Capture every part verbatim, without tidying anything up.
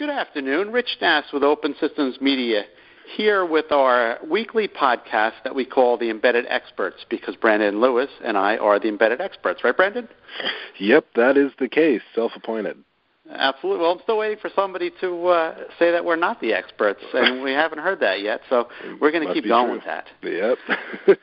Good afternoon. Rich Nass with Open Systems Media here with our weekly podcast that we call The Embedded Experts, because Brandon Lewis and I are the embedded experts. Right, Brandon? Yep, that is the case. Self-appointed. Absolutely. Well, I'm still waiting for somebody to uh, say that we're not the experts, and we haven't heard that yet, so we're going to keep going true. with that. Yep.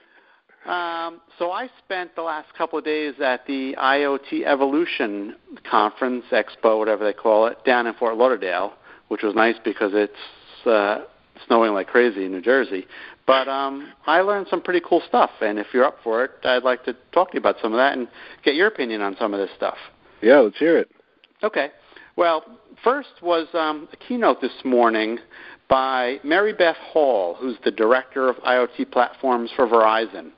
Um, so I spent the last couple of days at the I O T Evolution Conference, Expo, whatever they call it, down in Fort Lauderdale, which was nice because it's uh, snowing like crazy in New Jersey. But um, I learned some pretty cool stuff, and if you're up for it, I'd like to talk to you about some of that and get your opinion on some of this stuff. Yeah, let's hear it. Okay. Well, first was um, a keynote this morning by Mary Beth Hall, who's the director of I O T platforms for Verizon.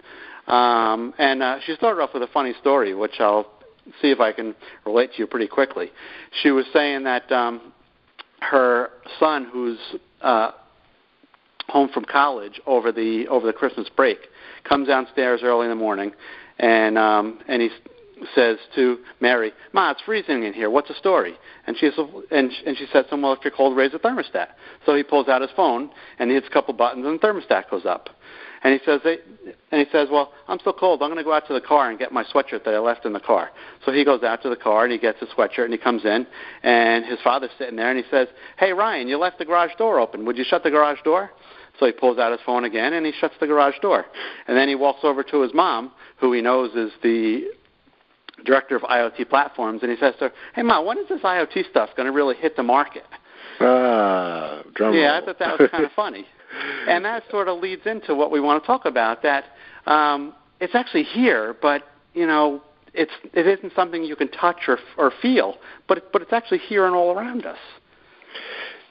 Um, and uh, she started off with a funny story, which I'll see if I can relate to you pretty quickly. She was saying that um, her son, who's uh, home from college over the over the Christmas break, comes downstairs early in the morning, and um, and he says to Mary, "Ma, it's freezing in here. What's the story?" And she said, and she said, "Some electric cold raised the thermostat." So he pulls out his phone and he hits a couple buttons, and the thermostat goes up. And he says, they, and he says, "Well, I'm still cold. I'm going to go out to the car and get my sweatshirt that I left in the car." So he goes out to the car and he gets his sweatshirt and he comes in, and his father's sitting there and he says, "Hey, Ryan, you left the garage door open. Would you shut the garage door?" So he pulls out his phone again and he shuts the garage door. And then he walks over to his mom, who he knows is the director of I O T platforms, and he says to her, "Hey, Mom, when is this I O T stuff going to really hit the market?" Uh, drum yeah, roll. I thought that was kind of funny. And that sort of leads into what we want to talk about, that um, it's actually here, but, you know, it's, it isn't something you can touch or, or feel, but, but it's actually here and all around us.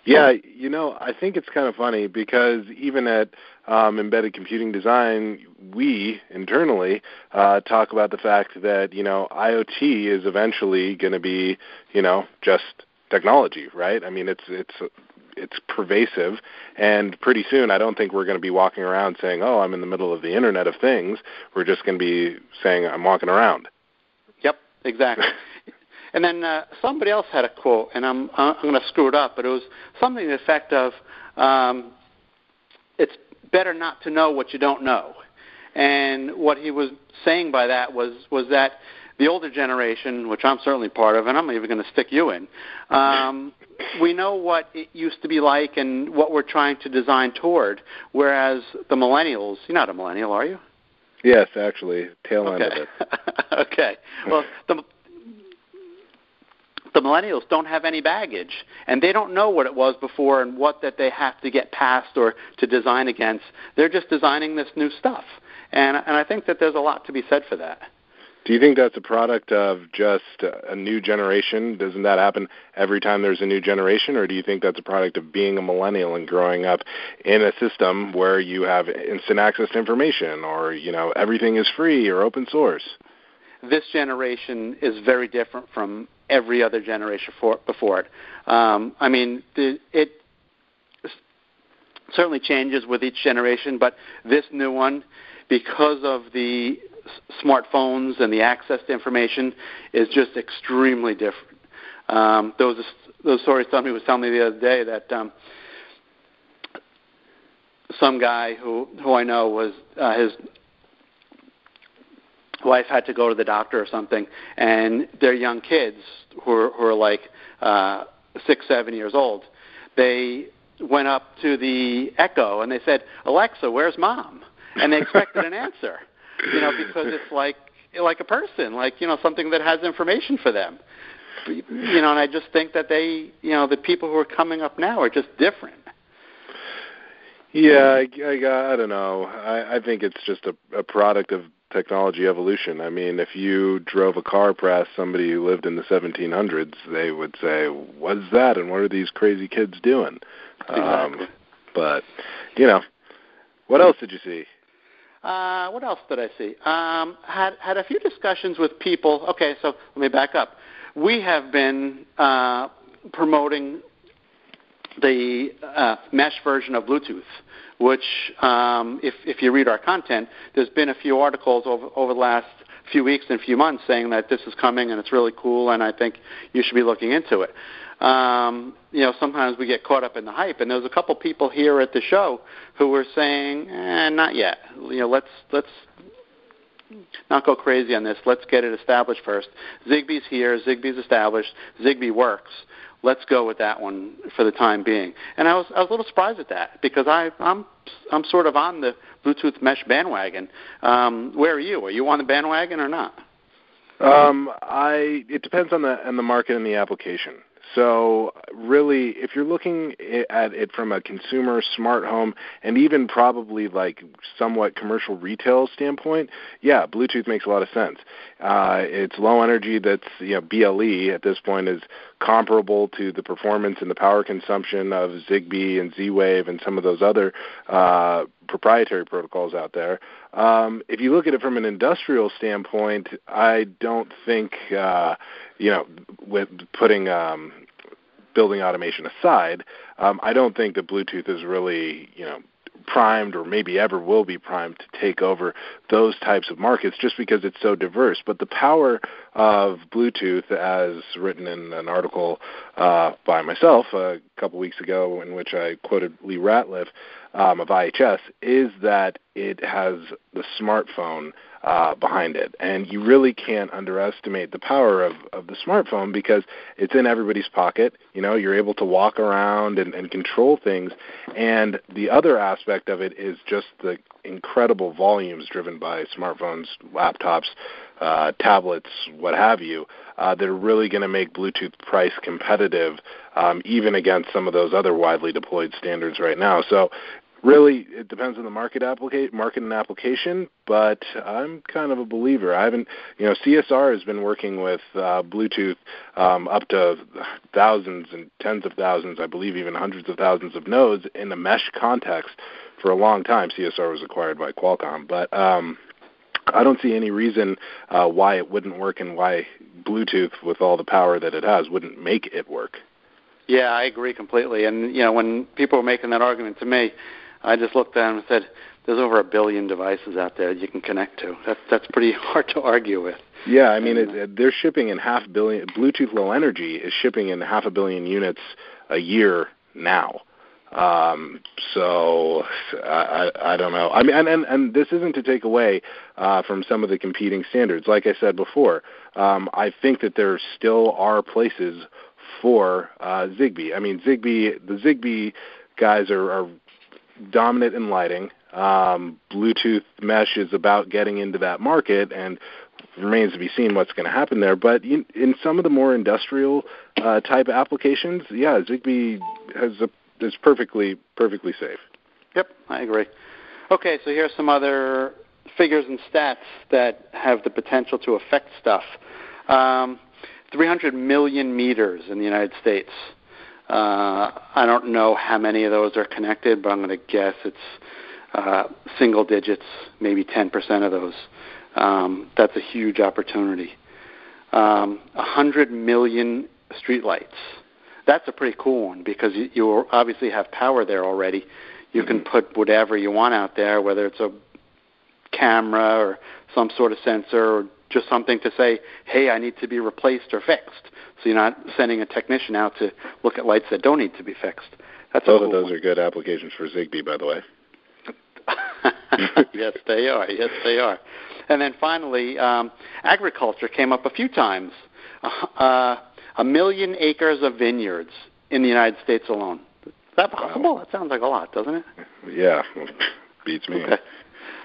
Yeah, so, you know, I think it's kind of funny because even at um, Embedded Computing Design, we internally uh, talk about the fact that, you know, I O T is eventually going to be, you know, just technology, right? I mean, it's it's... it's pervasive, and pretty soon I don't think we're going to be walking around saying, "Oh, I'm in the middle of the Internet of Things." We're just going to be saying, "I'm walking around." Yep, exactly. And then uh, somebody else had a quote, and I'm I'm going to screw it up, but it was something to the effect of, um, "It's better not to know what you don't know." And what he was saying by that was was that the older generation, which I'm certainly part of, and I'm even going to stick you in, um, we know what it used to be like and what we're trying to design toward, whereas the millennials, you're not a millennial, are you? Yes, actually, tail okay. end of it. Okay. Well, the, the millennials don't have any baggage, and they don't know what it was before and what that they have to get past or to design against. They're just designing this new stuff, and and I think that there's a lot to be said for that. Do you think that's a product of just a new generation? Doesn't that happen every time there's a new generation? Or do you think that's a product of being a millennial and growing up in a system where you have instant access to information, or, you know, everything is free or open source? This generation is very different from every other generation for, before it. Um, I mean, the, it certainly changes with each generation, but this new one, because of the smartphones and the access to information, is just extremely different. Um, there was a, those stories somebody was telling me the other day that um, some guy who who I know was uh, his wife had to go to the doctor or something, and their young kids who are, who are like uh, six, seven years old, they went up to the Echo and they said, "Alexa, where's Mom?" And they expected an answer. You know, because it's like like a person, like, you know, something that has information for them. You know, and I just think that they, you know, the people who are coming up now are just different. Yeah, I, I, I don't know. I, I think it's just a, a product of technology evolution. I mean, if you drove a car past somebody who lived in the seventeen hundreds, they would say, "What's that? And what are these crazy kids doing?" Exactly. Um, but, you know, what else did you see? Uh, what else did I see? Um, had had a few discussions with people. Okay, so let me back up. We have been uh, promoting the uh, mesh version of Bluetooth, which, um, if if you read our content, there's been a few articles over over the last few weeks and few months saying that this is coming and it's really cool and I think you should be looking into it. Um, you know, sometimes we get caught up in the hype, and there's a couple people here at the show who were saying, eh, not yet. You know, let's let's not go crazy on this. Let's get it established first. Zigbee's here. Zigbee's established. Zigbee works. Let's go with that one for the time being. And I was I was a little surprised at that because I I'm I'm sort of on the Bluetooth mesh bandwagon. Um, where are you? Are you on the bandwagon or not? Um, I it depends on the on the market and the application. So really, if you're looking at it from a consumer, smart home, and even probably like somewhat commercial retail standpoint, yeah, Bluetooth makes a lot of sense. Uh, it's low energy. That's, you know, B L E at this point is comparable to the performance and the power consumption of Zigbee and Z-Wave and some of those other uh, proprietary protocols out there. Um, if you look at it from an industrial standpoint, I don't think, uh, you know, with putting um, building automation aside, um, I don't think that Bluetooth is really, you know, primed or maybe ever will be primed to take over those types of markets just because it's so diverse. But the power of Bluetooth, as written in an article uh, by myself a couple weeks ago in which I quoted Lee Ratliff um, of I H S, is that it has the smartphone uh, behind it. And you really can't underestimate the power of, of the smartphone because it's in everybody's pocket. You know, you're able to walk around and, and control things. And the other aspect of it is just the incredible volumes driven by smartphones, laptops, uh, tablets, what have you, uh, that are really going to make Bluetooth price competitive, um, even against some of those other widely deployed standards right now. So really, it depends on the market applica- market and application, but I'm kind of a believer. I haven't, you know, C S R has been working with uh, Bluetooth um, up to thousands and tens of thousands, I believe even hundreds of thousands of nodes in the mesh context for a long time. C S R was acquired by Qualcomm, but um, I don't see any reason uh, why it wouldn't work and why Bluetooth, with all the power that it has, wouldn't make it work. Yeah, I agree completely. And, you know, when people were making that argument to me, I just looked at him and said, there's over a billion devices out there you can connect to. That's, that's pretty hard to argue with. Yeah, I mean, it, it, they're shipping in half billion. Bluetooth Low Energy is shipping in half a billion units a year now. Um, so I, I don't know. I mean, and, and, and this isn't to take away uh, from some of the competing standards. Like I said before, um, I think that there still are places for uh, Zigbee. I mean, Zigbee, the Zigbee guys are... are dominant in lighting. Um, Bluetooth mesh is about getting into that market, and remains to be seen what's going to happen there. But in, in some of the more industrial uh, type applications, yeah, Zigbee has a, is perfectly perfectly safe. Yep, I agree. Okay, so here's some other figures and stats that have the potential to affect stuff. Um, three hundred million meters in the United States. Uh, I don't know how many of those are connected, but I'm going to guess it's uh, single digits, maybe ten percent of those. Um, that's a huge opportunity. Um, one hundred million streetlights. That's a pretty cool one because you, you obviously have power there already. You mm-hmm. can put whatever you want out there, whether it's a camera or some sort of sensor or just something to say, hey, I need to be replaced or fixed. So you're not sending a technician out to look at lights that don't need to be fixed. That's Both cool of those one. Are good applications for Zigbee, by the way. Yes, they are. Yes, they are. And then finally, um, agriculture came up a few times. Uh, a million acres of vineyards in the United States alone. Is that possible? Wow. That sounds like a lot, doesn't it? Yeah. Beats me. Okay.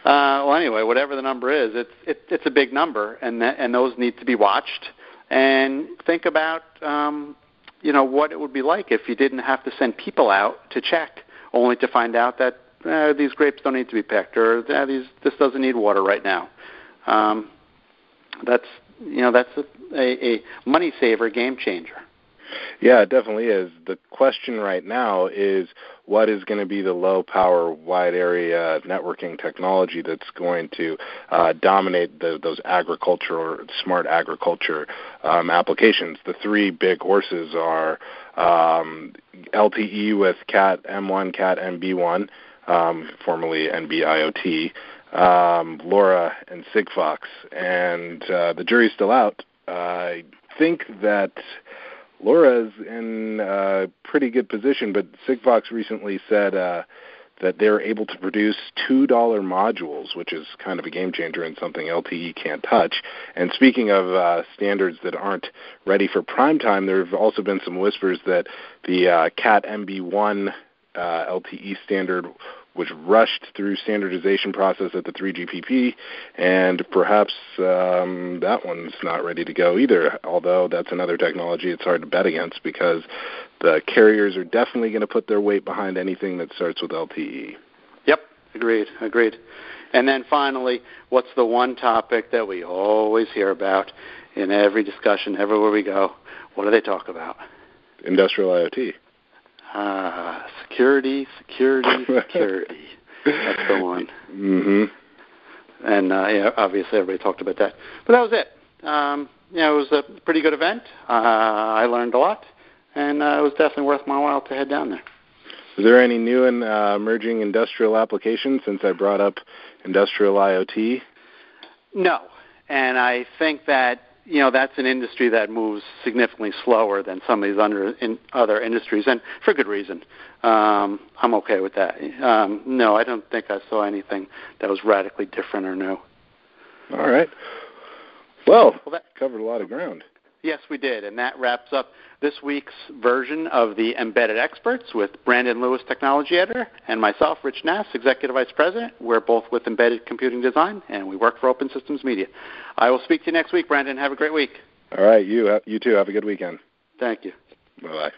Uh, well, anyway, whatever the number is, it's it, it's a big number, and that, and those need to be watched. And think about, um, you know, what it would be like if you didn't have to send people out to check, only to find out that eh, these grapes don't need to be picked, or eh, these this doesn't need water right now. Um, that's you know that's a, a, a money saver, game changer. Yeah, it definitely is. The question right now is what is going to be the low-power, wide-area networking technology that's going to uh, dominate the, those agriculture or smart agriculture um, applications. The three big horses are um, L T E with CAT M one, CAT N B one, um, formerly N B I O T, um, LoRa, and Sigfox. And uh, the jury's still out. Uh, I think that LoRa's in a pretty good position, but Sigfox recently said uh, that they're able to produce two dollar modules, which is kind of a game changer and something L T E can't touch. And speaking of uh, standards that aren't ready for prime time, there have also been some whispers that the uh, CAT M B one uh, L T E standard was rushed through standardization process at the three G P P, and perhaps um, that one's not ready to go either, although that's another technology it's hard to bet against because the carriers are definitely going to put their weight behind anything that starts with L T E. Yep, agreed, agreed. And then finally, what's the one topic that we always hear about in every discussion, everywhere we go? What do they talk about? Industrial IoT. Ah, security, security, security. That's the one. Mm-hmm. And uh, yeah, obviously everybody talked about that. But that was it. Um, you know, it was a pretty good event. Uh, I learned a lot, and uh, it was definitely worth my while to head down there. Is there any new and uh, emerging industrial applications since I brought up industrial IoT? No, and I think that you know, that's an industry that moves significantly slower than some of these under, in other industries, and for good reason. Um, I'm okay with that. Um, no, I don't think I saw anything that was radically different or new. All right. Well, well that covered a lot of ground. Yes, we did, and that wraps up this week's version of the Embedded Experts with Brandon Lewis, Technology Editor, and myself, Rich Nass, Executive Vice President. We're both with Embedded Computing Design, and we work for Open Systems Media. I will speak to you next week, Brandon. Have a great week. All right, you, you too. Have a good weekend. Thank you. Bye-bye.